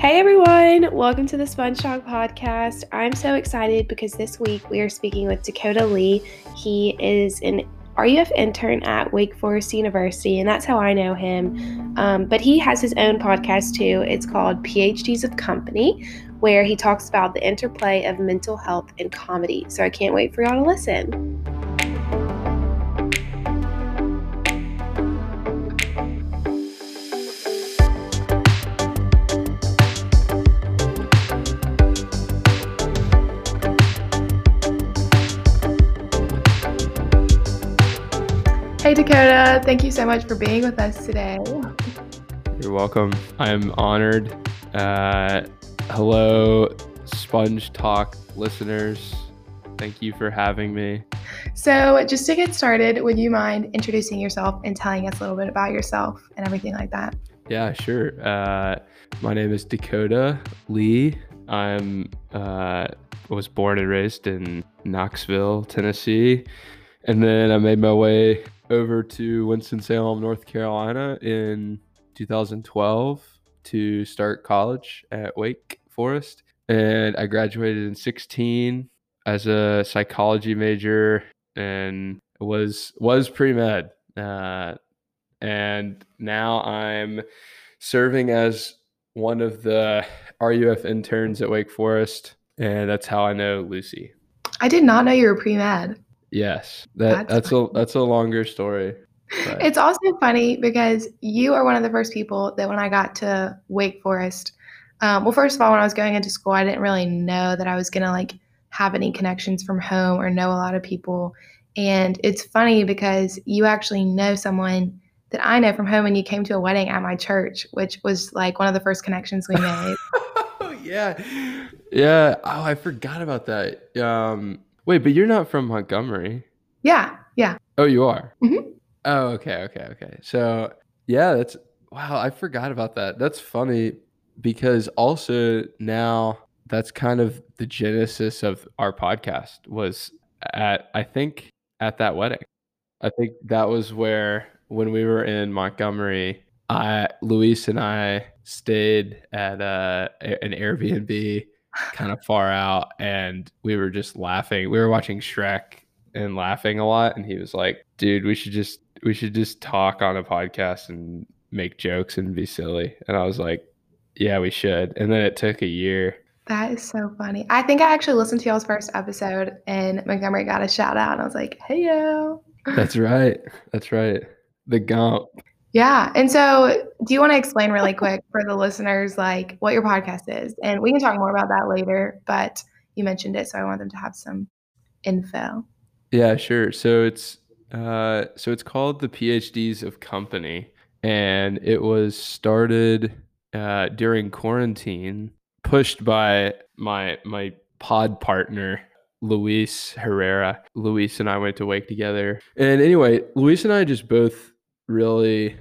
Hey everyone, welcome to the Sponge Talk Podcast. I'm so excited because this week we are speaking with Dakota Lee. He is an RUF intern at Wake Forest University, and that's how I know him. But he has his own podcast too. It's called PhDs of Company, where he talks about the interplay of mental health and comedy. So I can't wait for y'all to listen. Hey Dakota, thank you so much for being with us today. You're welcome. I'm honored. Hello, Sponge Talk listeners. Thank you for having me. So just to get started, would you mind introducing yourself and telling us a little bit about yourself and everything like that? Yeah, sure. My name is Dakota Lee. I was born and raised in Knoxville, Tennessee. And then I made my way over to Winston-Salem, North Carolina in 2012 to start college at Wake Forest. And I graduated in 2016 as a psychology major and was pre-med. And now I'm serving as one of the RUF interns at Wake Forest. And that's how I know Lucy. I did not know you were pre-med. Yes, that's a longer story. But it's also funny because you are one of the first people that when I got to Wake Forest, well, first of all, when I was going into school, I didn't really know that I was going to like have any connections from home or know a lot of people. And it's funny because you actually know someone that I know from home and you came to a wedding at my church, which was like one of the first connections we made. Yeah. Oh, I forgot about that. Wait, but you're not from Montgomery. Yeah. Oh, you are? Mm-hmm. Oh, okay. So, yeah, that's – wow, I forgot about that. That's funny because also now that's kind of the genesis of our podcast was at that wedding. I think that was where when we were in Montgomery, Luis and I stayed at an Airbnb kind of far out, and we were just laughing. We were watching Shrek and laughing a lot, and he was like, dude, we should just talk on a podcast and make jokes and be silly. And I was like, yeah, we should. And then it took a year. That is so funny. I think I actually listened to y'all's first episode and Montgomery got a shout out and I was like, hey yo. That's right. The Gump. Yeah. And so do you want to explain really quick for the listeners, like what your podcast is? And we can talk more about that later, but you mentioned it, so I want them to have some info. Yeah, sure. So it's called the PhDs of Company, and it was started during quarantine, pushed by my pod partner, Luis Herrera. Luis and I went to Wake together. And anyway, Luis and I just both really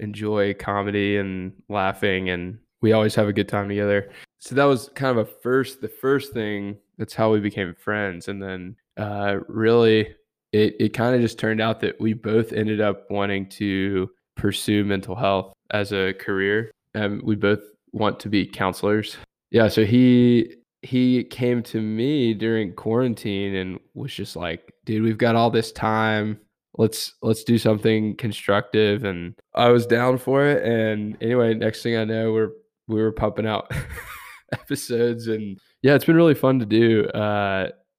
enjoy comedy and laughing, and we always have a good time together. So that was kind of the first thing. That's how we became friends. And then really it kind of just turned out that we both ended up wanting to pursue mental health as a career, and we both want to be counselors. Yeah, so he came to me during quarantine and was just like, dude, we've got all this time. Let's do something constructive. And I was down for it. And anyway, next thing I know, we were pumping out episodes, and yeah, it's been really fun to do.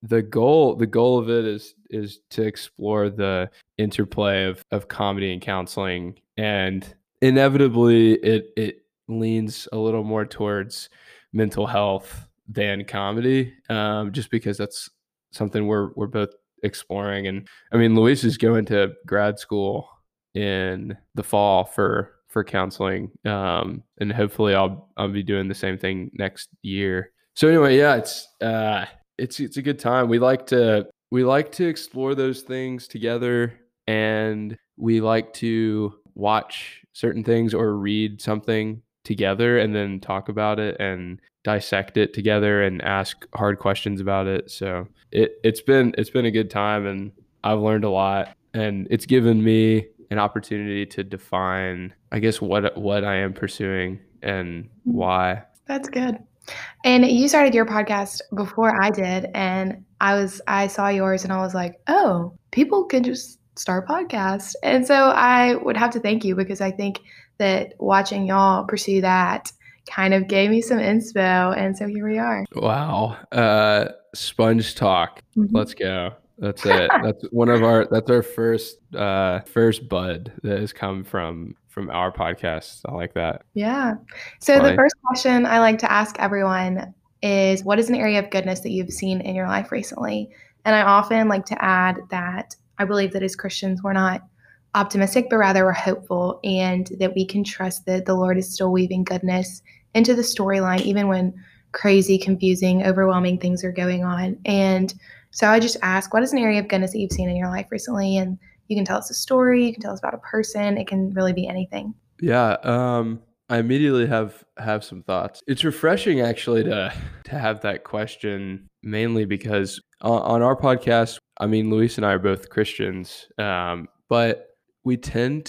The goal of it is to explore the interplay of comedy and counseling. And inevitably it leans a little more towards mental health than comedy, just because that's something we're both exploring. And I mean, Luis is going to grad school in the fall for counseling, and hopefully I'll be doing the same thing next year. So anyway, yeah, it's a good time. We like to explore those things together, and we like to watch certain things or read something together and then talk about it and dissect it together and ask hard questions about it. So it's been a good time, and I've learned a lot, and it's given me an opportunity to define, I guess, what I am pursuing and why. That's good. And you started your podcast before I did, and I saw yours and I was like, oh, people can just start podcasts. And so I would have to thank you, because I think that watching y'all pursue that kind of gave me some inspo. And so here we are. Wow. Sponge Talk. Mm-hmm. Let's go. That's it. that's our first bud that has come from our podcast. I like that. Yeah. So the first question I like to ask everyone is, what is an area of goodness that you've seen in your life recently? And I often like to add that I believe that as Christians, we're not optimistic, but rather we're hopeful, and that we can trust that the Lord is still weaving goodness into the storyline, even when crazy, confusing, overwhelming things are going on. And so I just ask, what is an area of goodness that you've seen in your life recently? And you can tell us a story, you can tell us about a person, it can really be anything. Yeah. I immediately have some thoughts. It's refreshing actually to have that question, mainly because on our podcast, I mean, Luis and I are both Christians, but we don't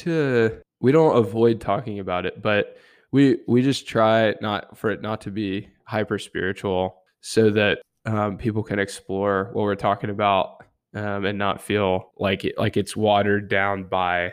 avoid talking about it, but we just try not to be hyper spiritual, so that people can explore what we're talking about and not feel like it's watered down by,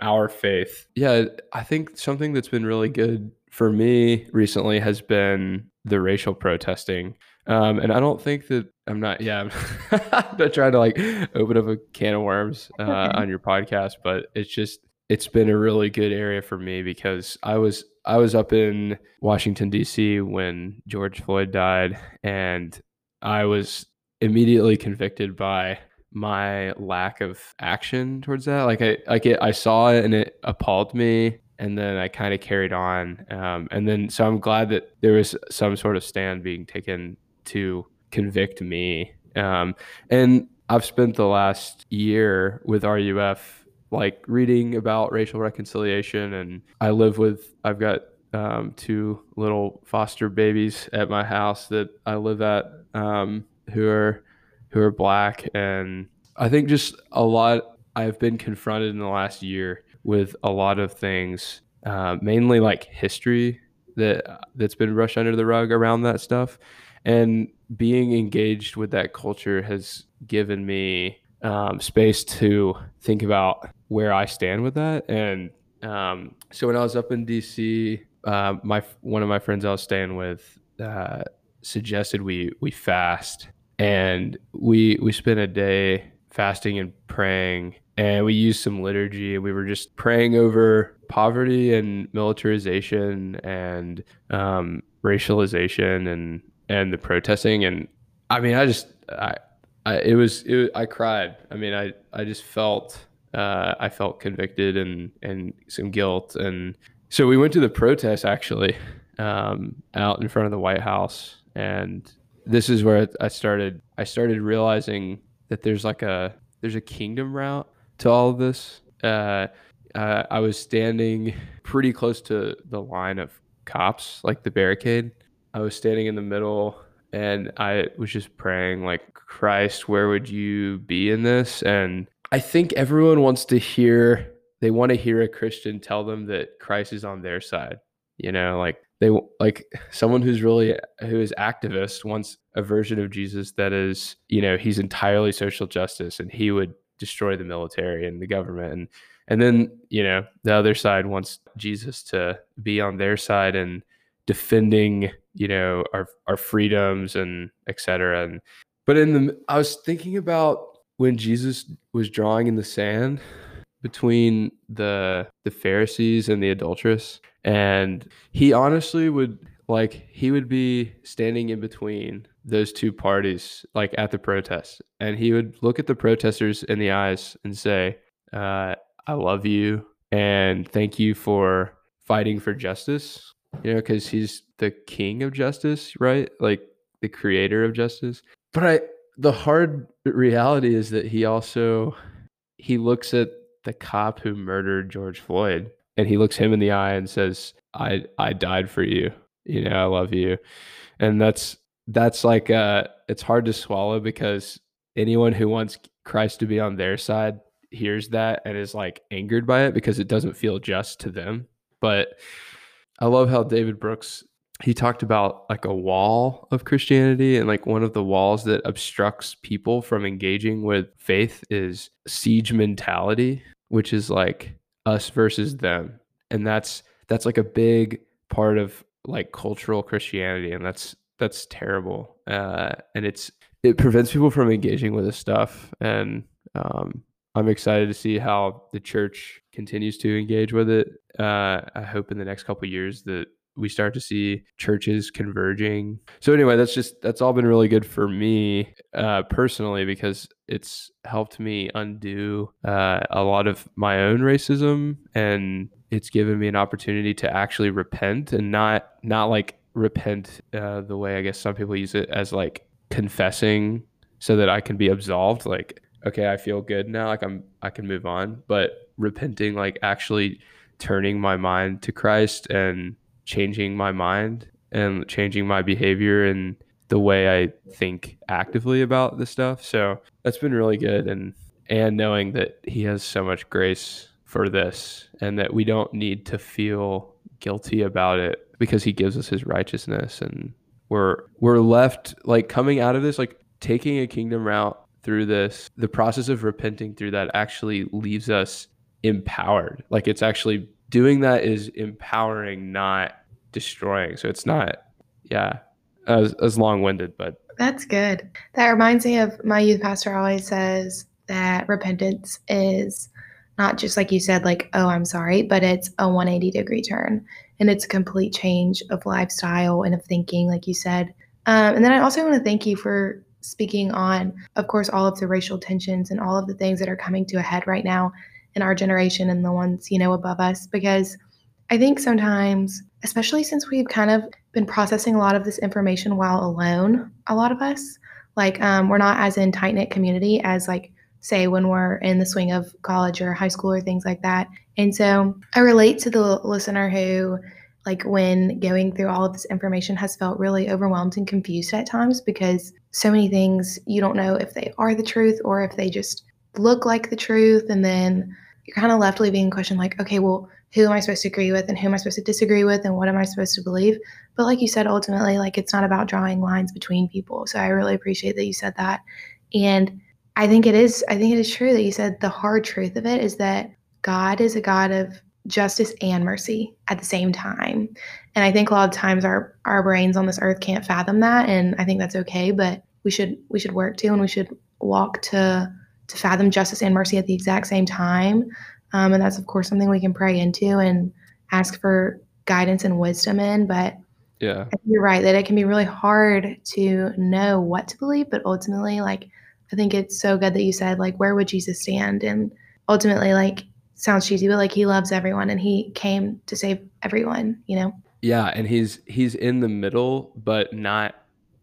our faith. Yeah, I think something that's been really good for me recently has been the racial protesting. And I don't think that I'm not trying to open up a can of worms on your podcast, but it's been a really good area for me, because I was up in Washington, DC when George Floyd died, and I was immediately convicted by my lack of action towards that. I saw it and it appalled me. And then I kind of carried on. So I'm glad that there was some sort of stand being taken to convict me. And I've spent the last year with RUF, reading about racial reconciliation. And I've got two little foster babies at my house that I live at, who are Black. And I think just a lot, I've been confronted in the last year with a lot of things, mainly history that's been brushed under the rug around that stuff. And being engaged with that culture has given me space to think about where I stand with that. And so when I was up in DC, one of my friends I was staying with suggested we fast. And we spent a day fasting and praying. And we used some liturgy, and we were just praying over poverty and militarization and racialization and the protesting. And I mean, I cried. I mean, I just felt I felt convicted and some guilt. And so we went to the protest actually out in front of the White House. And this is where I started realizing that there's a kingdom route to all of this. I was standing pretty close to the line of cops, the barricade. I was standing in the middle, and I was just praying, Christ, where would you be in this? And I think everyone wants to hear a Christian tell them that Christ is on their side. Someone who is activist wants a version of Jesus that is, he's entirely social justice and he would destroy the military and the government. And then, the other side wants Jesus to be on their side and defending, our freedoms and et cetera. I was thinking about when Jesus was drawing in the sand between the Pharisees and the adulteress. And he honestly would be standing in between those two parties, at the protest. And he would look at the protesters in the eyes and say, I love you and thank you for fighting for justice, because he's the king of justice, right? The creator of justice. But the hard reality is that he looks at the cop who murdered George Floyd, and he looks him in the eye and says, I died for you. I love you. And that's it's hard to swallow, because anyone who wants Christ to be on their side hears that and is angered by it, because it doesn't feel just to them. But I love how David Brooks, he talked about like a wall of Christianity, and like one of the walls that obstructs people from engaging with faith is siege mentality, which is like us versus them. And that's like a big part of like cultural Christianity. And that's terrible. And it prevents people from engaging with this stuff. And I'm excited to see how the church continues to engage with it. I hope in the next couple of years that we start to see churches converging. So anyway, that's all been really good for me personally, because it's helped me undo a lot of my own racism, and it's given me an opportunity to actually repent, and not like repent the way I guess some people use it as like confessing so that I can be absolved. Like, okay, I feel good now. Like I can move on, but repenting, like actually turning my mind to Christ and changing my mind and changing my behavior and the way I think actively about this stuff. So that's been really good. And knowing that he has so much grace for this, and that we don't need to feel guilty about it because he gives us his righteousness, and we're left like coming out of this, like taking a kingdom route through this, the process of repenting through that actually leaves us empowered. Like it's actually doing that is empowering, not destroying. So it's not, yeah, as long-winded, but. That's good. That reminds me of my youth pastor always says that repentance is not just like you said, like, oh, I'm sorry, but it's a 180-degree turn. And it's a complete change of lifestyle and of thinking, like you said. And then I also want to thank you for speaking on, of course, all of the racial tensions and all of the things that are coming to a head right now in our generation and the ones, you know, above us, because I think sometimes, especially since we've kind of been processing a lot of this information while alone, a lot of us, like we're not as in tight-knit community as like, say, when we're in the swing of college or high school or things like that. And so I relate to the listener who, like when going through all of this information, has felt really overwhelmed and confused at times, because so many things you don't know if they are the truth or if they just look like the truth. And then you're kind of left leaving a question like, okay, well, who am I supposed to agree with and who am I supposed to disagree with and what am I supposed to believe? But like you said, ultimately, like it's not about drawing lines between people. So I really appreciate that you said that. And I think it is true that you said the hard truth of it is that God is a God of justice and mercy at the same time. And I think a lot of times our brains on this earth can't fathom that. And I think that's okay, but we should work to, and we should walk to fathom justice and mercy at the exact same time. And that's, of course, something we can pray into and ask for guidance and wisdom in. But yeah, you're right that it can be really hard to know what to believe. But ultimately, like, I think it's so good that you said, like, where would Jesus stand? And ultimately, like, sounds cheesy, but like he loves everyone and he came to save everyone, you know? Yeah. And he's in the middle, but not,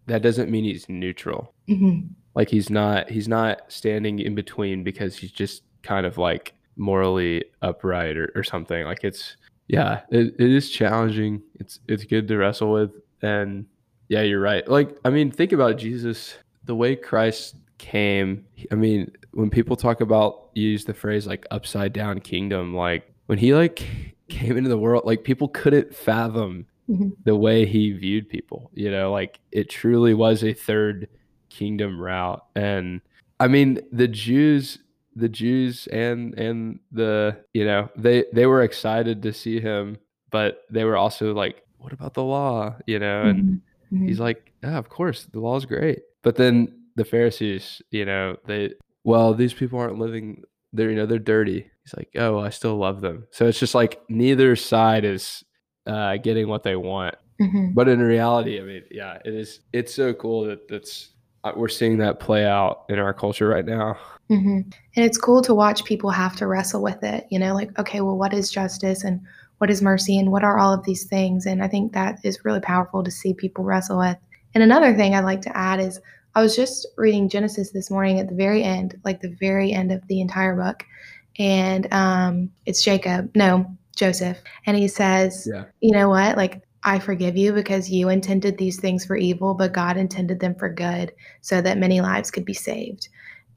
that doesn't mean he's neutral. Mm-hmm. Like he's not standing in between because he's just kind of like morally upright or something. Like it's, yeah, it is challenging. It's good to wrestle with. And yeah, you're right. Like, I mean, think about Jesus, the way Christ came. I mean, when people talk about, use the phrase like upside down kingdom, like when he like came into the world, like people couldn't fathom mm-hmm. the way he viewed people, you know, like it truly was a third kingdom route. And I mean, the Jews and the, you know, they were excited to see him, but they were also like, what about the law? You know, and mm-hmm. he's like, yeah, of course the law is great. But then the Pharisees, you know, these people aren't living, they're, you know, they're dirty. He's like, oh, well, I still love them. So it's just like neither side is getting what they want. Mm-hmm. But in reality, I mean, yeah, it's so cool that we're seeing that play out in our culture right now. Mm-hmm. And it's cool to watch people have to wrestle with it, you know, like, okay, well, what is justice and what is mercy and what are all of these things? And I think that is really powerful to see people wrestle with. And another thing I'd like to add is I was just reading Genesis this morning at the very end, like the very end of the entire book. And it's Joseph. And he says, yeah, you know what, like, I forgive you because you intended these things for evil, but God intended them for good so that many lives could be saved.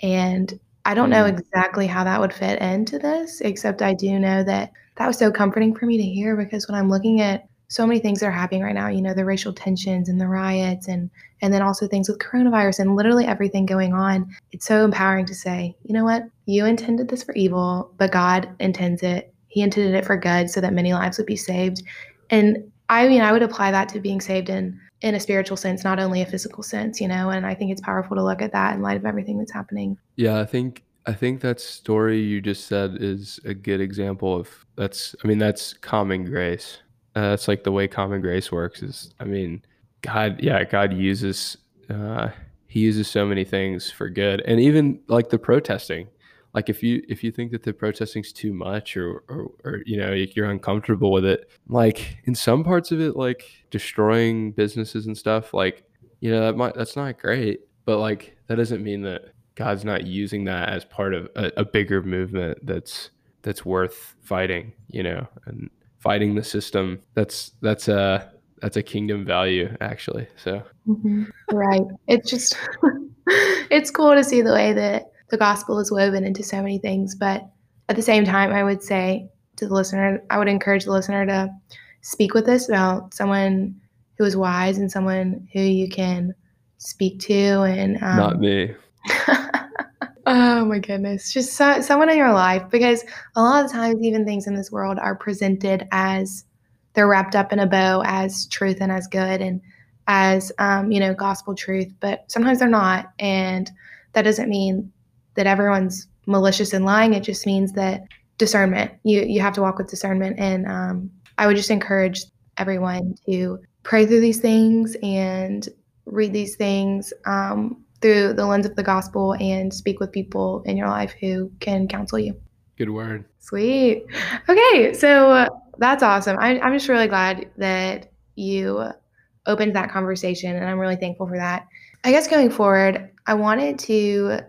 And I don't know exactly how that would fit into this, except I do know that that was so comforting for me to hear, because when I'm looking at so many things that are happening right now, you know, the racial tensions and the riots and then also things with coronavirus and literally everything going on. It's so empowering to say, you know what, you intended this for evil, but God intends it. He intended it for good so that many lives would be saved. And I mean, I would apply that to being saved in a spiritual sense, not only a physical sense, you know, and I think it's powerful to look at that in light of everything that's happening. Yeah, I think that story you just said is a good example of that's common grace. That's like the way common grace works is, God uses, he uses so many things for good. And even like the protesting, like if you think that the protesting's too much or you know, you're uncomfortable with it, like in some parts of it, like destroying businesses and stuff, like, you know, that's not great, but like, that doesn't mean that God's not using that as part of a bigger movement that's worth fighting, you know, and fighting the system. That's a kingdom value, actually. So, mm-hmm. Right. It's just, it's cool to see the way that the gospel is woven into so many things. But at the same time, I would say to the listener, I would encourage the listener to speak with us about someone who is wise and someone who you can speak to. And not me. Oh my goodness. Just someone in your life, because a lot of times even things in this world are presented as they're wrapped up in a bow as truth and as good and as, you know, gospel truth, but sometimes they're not. And that doesn't mean that everyone's malicious and lying. It just means that discernment, you have to walk with discernment. And I would just encourage everyone to pray through these things and read these things, through the lens of the gospel, and speak with people in your life who can counsel you. Good word. Sweet. Okay. So that's awesome. I'm just really glad that you opened that conversation, and I'm really thankful for that. I guess going forward, I wanted to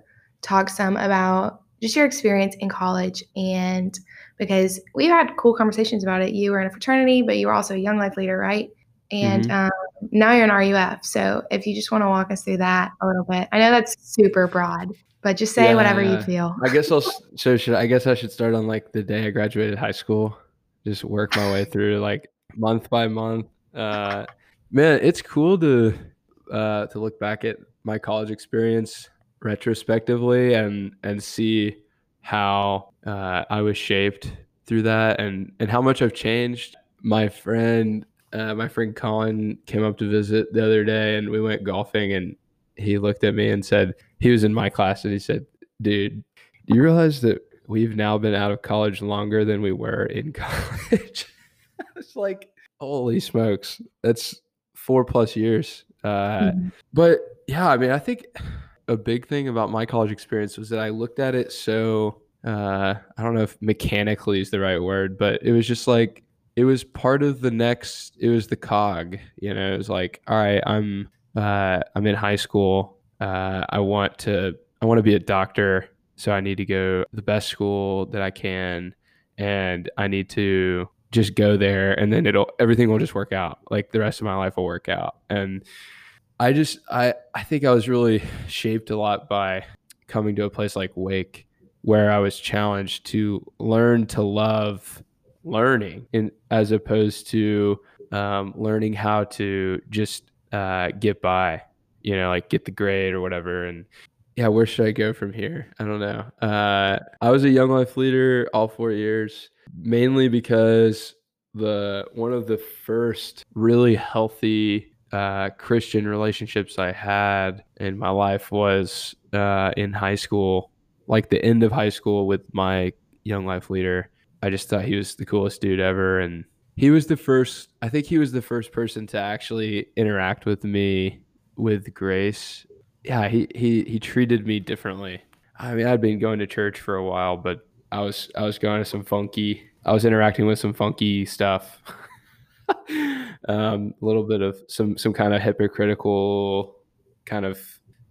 talk some about just your experience in college, and because we've had cool conversations about it. You were in a fraternity, but you were also a Young Life leader, right? And now you're an RUF. So if you just want to walk us through that a little bit, I know that's super broad, but just say whatever you feel. I guess I should start on like the day I graduated high school, just work my way through like month by month. Man, it's cool to look back at my college experience retrospectively and see how I was shaped through that and how much I've changed. My friend Colin came up to visit the other day and we went golfing, and he looked at me and said, he was in my class, and he said, dude, do you realize that we've now been out of college longer than we were in college? I was like, holy smokes, that's 4+ years. But yeah, I mean, I think a big thing about my college experience was that I looked at it so, I don't know if mechanically is the right word, but it was just like, it was part of the next, it was the cog, you know, it was like, all right, I'm in high school. I want to be a doctor. So I need to go to the best school that I can, and I need to just go there, and then everything will just work out. Like the rest of my life will work out. And I think I was really shaped a lot by coming to a place like Wake, where I was challenged to learn to love learning, and as opposed to learning how to just get by, you know, like get the grade or whatever. And yeah, where should I go from here? I don't know. I was a Young Life leader all 4 years, mainly because one of the first really healthy Christian relationships I had in my life was in high school, like the end of high school, with my Young Life leader. I just thought he was the coolest dude ever. And he was the first person to actually interact with me with grace. Yeah, he treated me differently. I mean, I'd been going to church for a while, but I was interacting with some funky stuff. A little bit of some kind of hypocritical, kind of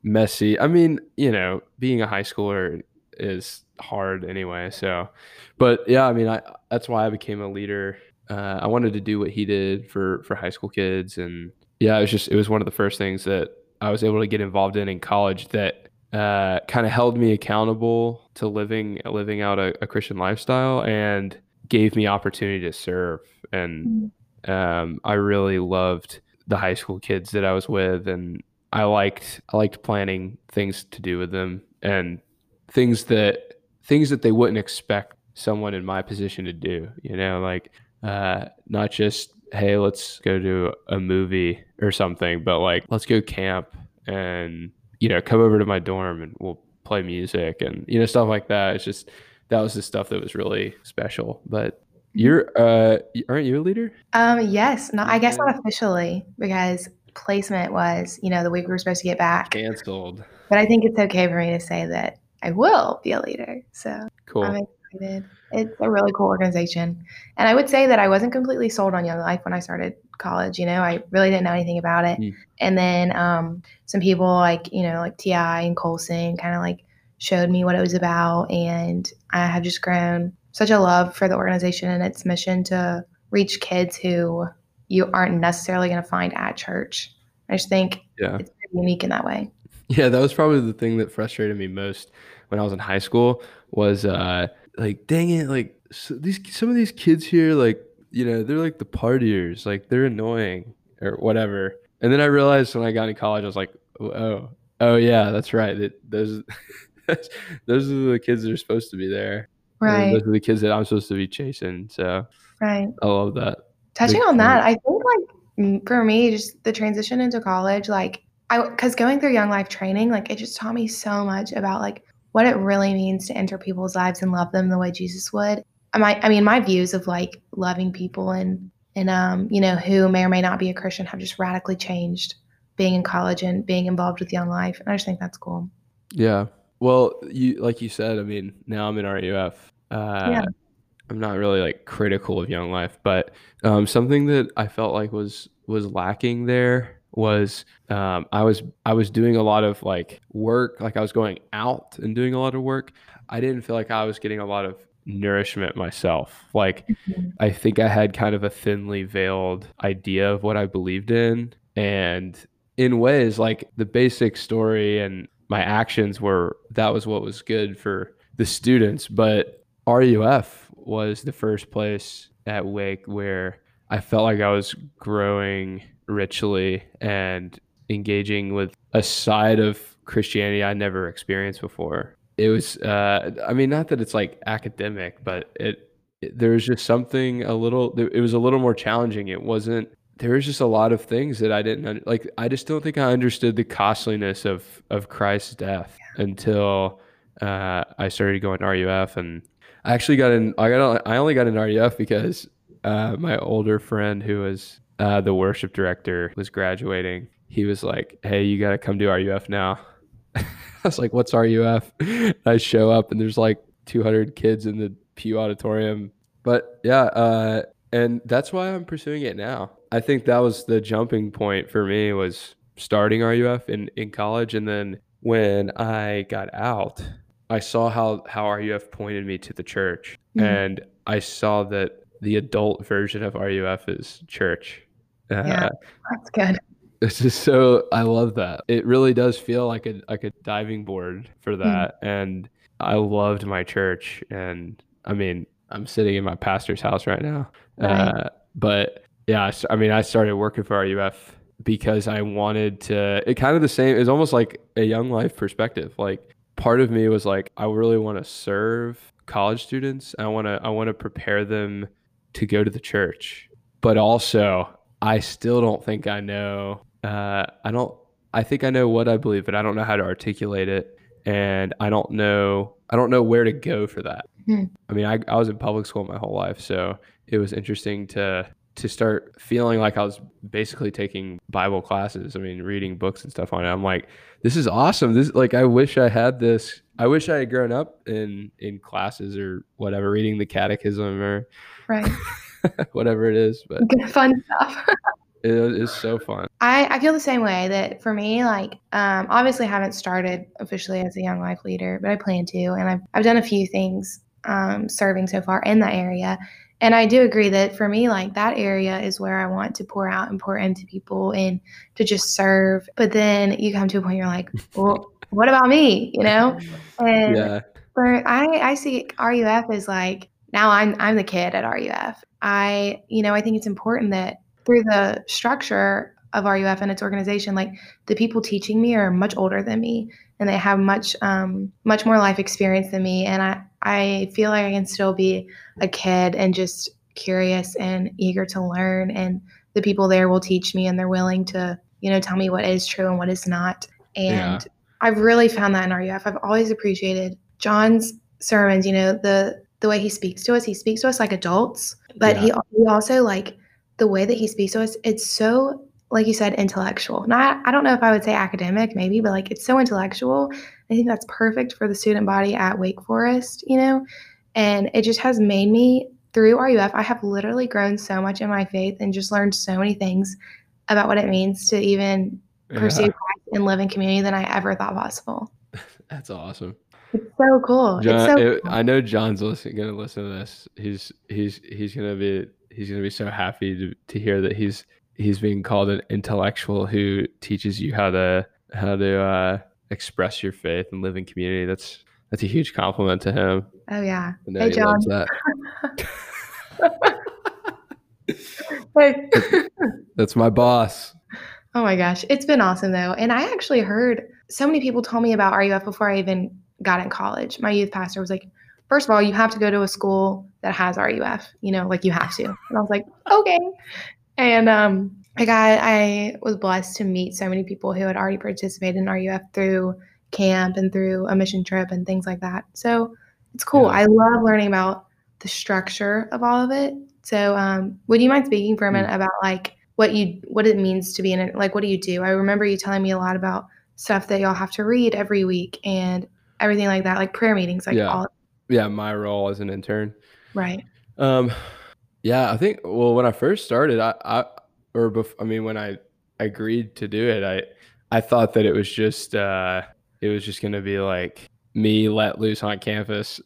messy. I mean, you know, being a high schooler is hard anyway. So, but yeah, I mean, that's why I became a leader. I wanted to do what he did for high school kids. And yeah, it was one of the first things that I was able to get involved in college that kind of held me accountable to living out a Christian lifestyle and gave me opportunity to serve. And I really loved the high school kids that I was with, and I liked planning things to do with them and things that they wouldn't expect someone in my position to do, you know, like not just, hey, let's go to a movie or something, but like, let's go camp and, you know, come over to my dorm and we'll play music and, you know, stuff like that. It's just, that was the stuff that was really special. But you're, aren't you a leader? Yes. No, I guess not officially, because placement was, you know, the week we were supposed to get back. Canceled. But I think it's okay for me to say that I will be a leader. So cool. I'm excited. It's a really cool organization. And I would say that I wasn't completely sold on Young Life when I started college. You know, I really didn't know anything about it. Mm. And then some people like, you know, like T.I. and Colson kind of like showed me what it was about. And I have just grown such a love for the organization and its mission to reach kids who you aren't necessarily going to find at church. I just think it's pretty unique in that way. Yeah, that was probably the thing that frustrated me most when I was in high school was like, dang it, like so some of these kids here, like, you know, they're like the partiers, like they're annoying or whatever. And then I realized when I got in college, I was like, oh yeah, that's right. Those are the kids that are supposed to be there. Right. Those are the kids that I'm supposed to be chasing. So right. I love that. Touching on that, I think like for me, just the transition into college, like because going through Young Life training, like it just taught me so much about like what it really means to enter people's lives and love them the way Jesus would. My views of like loving people and you know, who may or may not be a Christian have just radically changed being in college and being involved with Young Life. And I just think that's cool. Yeah. Well, you said, I mean, now I'm in RUF. I'm not really like critical of Young Life, but something that I felt like was lacking there was I was doing a lot of like work, like I was going out and doing a lot of work. I didn't feel like I was getting a lot of nourishment myself. Like I think I had kind of a thinly veiled idea of what I believed in, and in ways like the basic story and my actions that was what was good for the students, but RUF was the first place at Wake where I felt like I was growing richly and engaging with a side of Christianity I never experienced before. It was, not that it's like academic, but there was just something it was a little more challenging. It wasn't, there was just a lot of things that I didn't, like, I just don't think I understood the costliness of Christ's death until I started going to RUF. And I actually only got in RUF because my older friend who was the worship director was graduating. He was like, hey, you got to come do RUF now. I was like, what's RUF? And I show up and there's like 200 kids in the Pew Auditorium. But yeah, and that's why I'm pursuing it now. I think that was the jumping point for me, was starting RUF in college. And then when I got out, I saw how RUF pointed me to the church. Mm-hmm. And I saw that the adult version of RUF is church. Yeah, that's good. It's just so, I love that. It really does feel like a diving board for that. Mm-hmm. And I loved my church. And I mean, I'm sitting in my pastor's house right now. Right. But yeah, I mean, I started working for RUF because I wanted to, it kind of the same, it's almost like a Young Life perspective. Like part of me was like, I really want to serve college students. I want to prepare them to go to the church, but also I still don't think I know, I think I know what I believe, but I don't know how to articulate it. And I don't know where to go for that. Mm-hmm. I mean, I was in public school my whole life, so it was interesting to start feeling like I was basically taking Bible classes. I mean, reading books and stuff on it. I'm like, this is awesome. This, like, I wish I had this. I wish I had grown up in classes or whatever, reading the catechism or right. whatever it is. But good fun stuff. It is so fun. I feel the same way, that for me, like, obviously I haven't started officially as a Young Life leader, but I plan to, and I've done a few things serving so far in that area. And I do agree that for me, like, that area is where I want to pour out and pour into people and to just serve. But then you come to a point you're like, well, what about me? You know? And I see RUF as like, now I'm the kid at RUF. I think it's important that through the structure of RUF and its organization, like the people teaching me are much older than me and they have much more life experience than me. And I feel like I can still be a kid and just curious and eager to learn. And the people there will teach me and they're willing to, tell me what is true and what is not. And I've really found that in RUF. I've always appreciated John's sermons, the way he speaks to us like adults, but he also like the way that he speaks to us, it's so, like you said, intellectual. Not, I don't know if I would say academic maybe, but like it's so intellectual. I think that's perfect for the student body at Wake Forest, and it just has made me through RUF. I have literally grown so much in my faith and just learned so many things about what it means to even pursue Christ and live in community than I ever thought possible. That's awesome. It's so cool. John, I know John's going to listen to this. He's going to be so happy to hear that he's being called an intellectual who teaches you how to express your faith and live in community. That's a huge compliment to him. Oh yeah. Hey, John. Loves that. That's my boss. Oh my gosh. It's been awesome though. And I actually heard so many people tell me about RUF before I even got in college. My youth pastor was like, first of all, you have to go to a school that has RUF, you have to. And I was like, okay. And I was blessed to meet so many people who had already participated in RUF through camp and through a mission trip and things like that. So it's cool. Yeah. I love learning about the structure of all of it. So would you mind speaking for a minute about like what it means to be in it? Like, what do you do? I remember you telling me a lot about stuff that y'all have to read every week and everything like that, like prayer meetings, like all. Yeah. My role as an intern. Right. Yeah, I think, well, when I first started, when I agreed to do it, I thought that it was just going to be like me let loose on campus.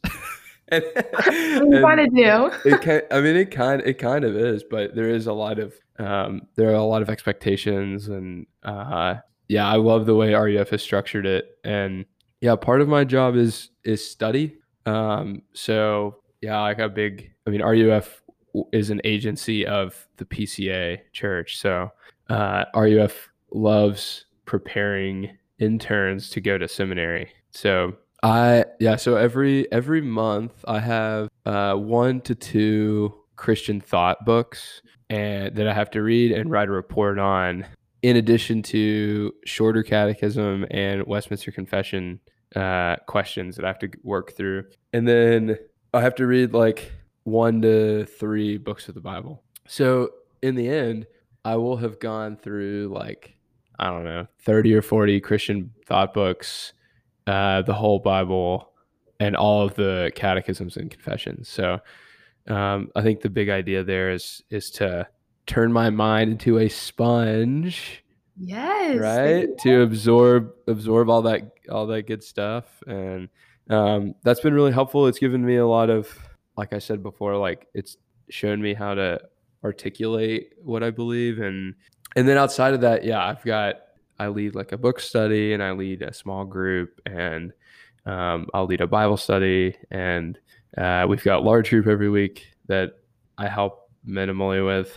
It kind of is, but there are a lot of expectations and, I love the way RUF has structured it. And yeah, part of my job is study. RUF is an agency of the PCA church. So RUF loves preparing interns to go to seminary. So every month I have 1 to 2 Christian thought books and that I have to read and write a report on, in addition to shorter catechism and Westminster Confession questions that I have to work through. And then I have to read like 1 to 3 books of the Bible. So in the end, I will have gone through like, I don't know, 30 or 40 Christian thought books, the whole Bible, and all of the catechisms and confessions. So I think the big idea there is to turn my mind into a sponge. Yes. Right. Yes. To absorb all that good stuff. And that's been really helpful. It's given me a lot of, like I said before, like it's shown me how to articulate what I believe. And then outside of that, I lead like a book study and I lead a small group and I'll lead a Bible study. And we've got large group every week that I help minimally with,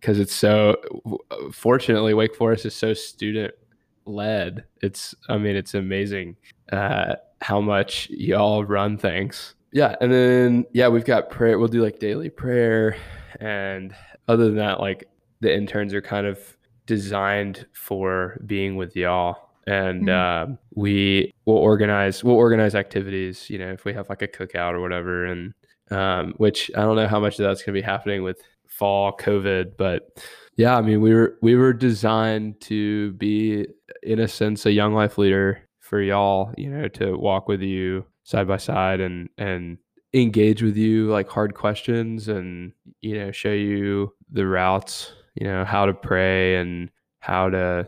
because it's so, fortunately, Wake Forest is so student led. It's amazing how much y'all run things. Yeah. And then, we've got prayer. We'll do like daily prayer. And other than that, like the interns are kind of designed for being with y'all. And we will organize activities, if we have like a cookout or whatever. And which I don't know how much of that's going to be happening with fall COVID. But we were designed to be, in a sense, a Young Life leader for y'all, to walk with you side by side and engage with you like hard questions and, show you the routes, how to pray and how to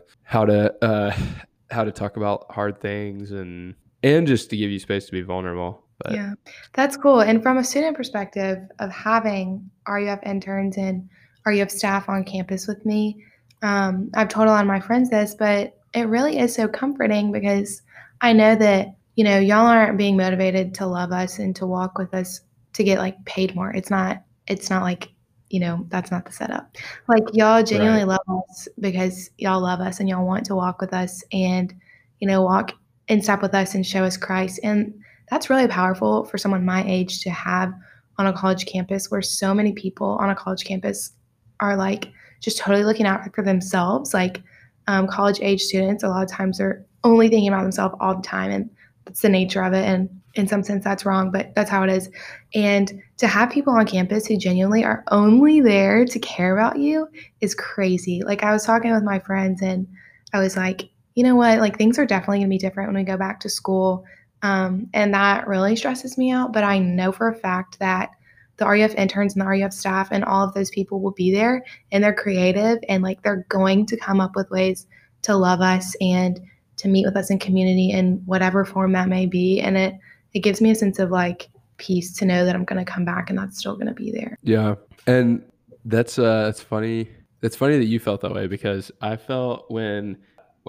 talk about hard things and just to give you space to be vulnerable. But yeah, that's cool. And from a student perspective of having RUF interns and RUF staff on campus with me, I've told a lot of my friends this, but it really is so comforting because I know that y'all aren't being motivated to love us and to walk with us to get like paid more. It's not like you know, that's not the setup. Like, y'all genuinely love us because y'all love us and y'all want to walk with us and, you know, walk and step with us and show us Christ. And that's really powerful for someone my age to have on a college campus, where so many people on a college campus are like just totally looking out for themselves. Like, college age students, a lot of times are only thinking about themselves all the time, and that's the nature of it. And in some sense that's wrong, but that's how it is. And to have people on campus who genuinely are only there to care about you is crazy. Like, I was talking with my friends and I was like, you know what, like, things are definitely gonna be different when we go back to school. And that really stresses me out. But I know for a fact that the RUF interns and the RUF staff and all of those people will be there, and they're creative, and like, they're going to come up with ways to love us and to meet with us in community in whatever form that may be. And it gives me a sense of like peace to know that I'm going to come back and that's still going to be there. Yeah. And that's funny. It's funny that you felt that way, because I felt when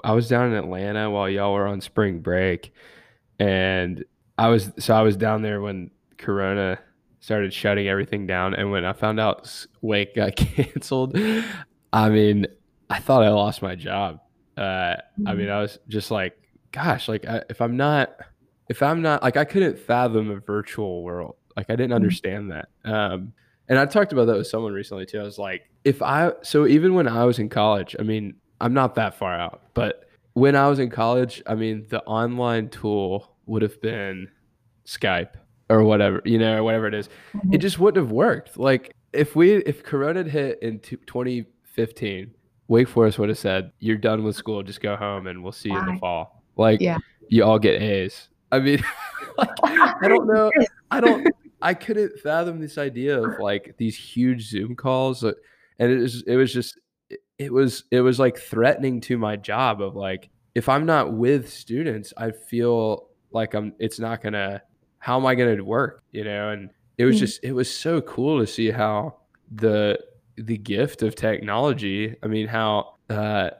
I was down in Atlanta while y'all were on spring break, and I was down there when Corona started shutting everything down. And when I found out Wake got canceled, I mean, I thought I lost my job. I mean, I was just like, gosh, like if I'm not like, I couldn't fathom a virtual world. Like, I didn't understand that. And I talked about that with someone recently too. I was like, so even when I was in college, I mean, I'm not that far out, but when I was in college, I mean, the online tool would have been Skype or whatever, you know, or whatever it is. It just wouldn't have worked. Like, if Corona had hit in 2015, Wake Forest would have said, you're done with school, just go home and we'll see you in the fall. Like, you all get A's. I mean, like, I don't know. I couldn't fathom this idea of like these huge Zoom calls. And it was like threatening to my job of like, if I'm not with students, I feel like how am I going to work? You know? And it was it was so cool to see how the gift of technology. I mean, how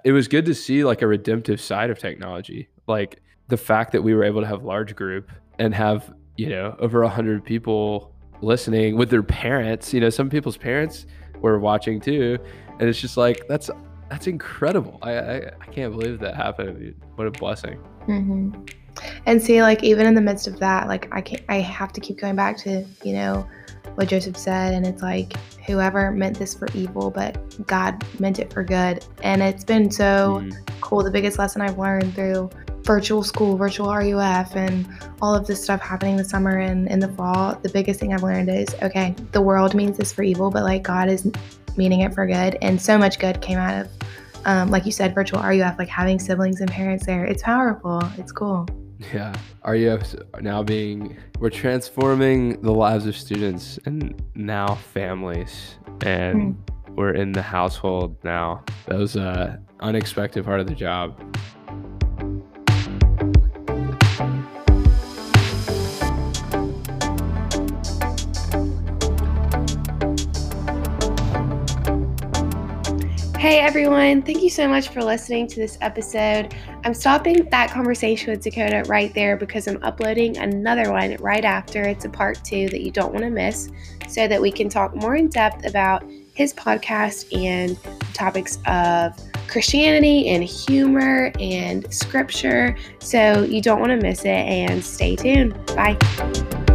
it was good to see like a redemptive side of technology, like the fact that we were able to have large group and have, you know, over 100 people listening with their parents. You know, some people's parents were watching too, and it's just like that's incredible. I can't believe that happened. What a blessing. And see, like, even in the midst of that, like, I have to keep going back to, you know, what Joseph said, and it's like, whoever meant this for evil, but God meant it for good. And it's been so cool. The biggest lesson I've learned through virtual school, virtual RUF, and all of this stuff happening this summer and in the fall, the biggest thing I've learned is, okay, the world means this for evil, but like, God is meaning it for good. And so much good came out of, like you said, virtual RUF, like having siblings and parents there. It's powerful. It's cool. Yeah. RUF now we're transforming the lives of students and now families, and we're in the household now. That was an unexpected part of the job. Hey everyone, thank you so much for listening to this episode. I'm stopping that conversation with Dakota right there because I'm uploading another one right after. It's a part 2 that you don't want to miss, so that we can talk more in depth about his podcast and topics of Christianity and humor and scripture. So you don't want to miss it, and stay tuned. Bye.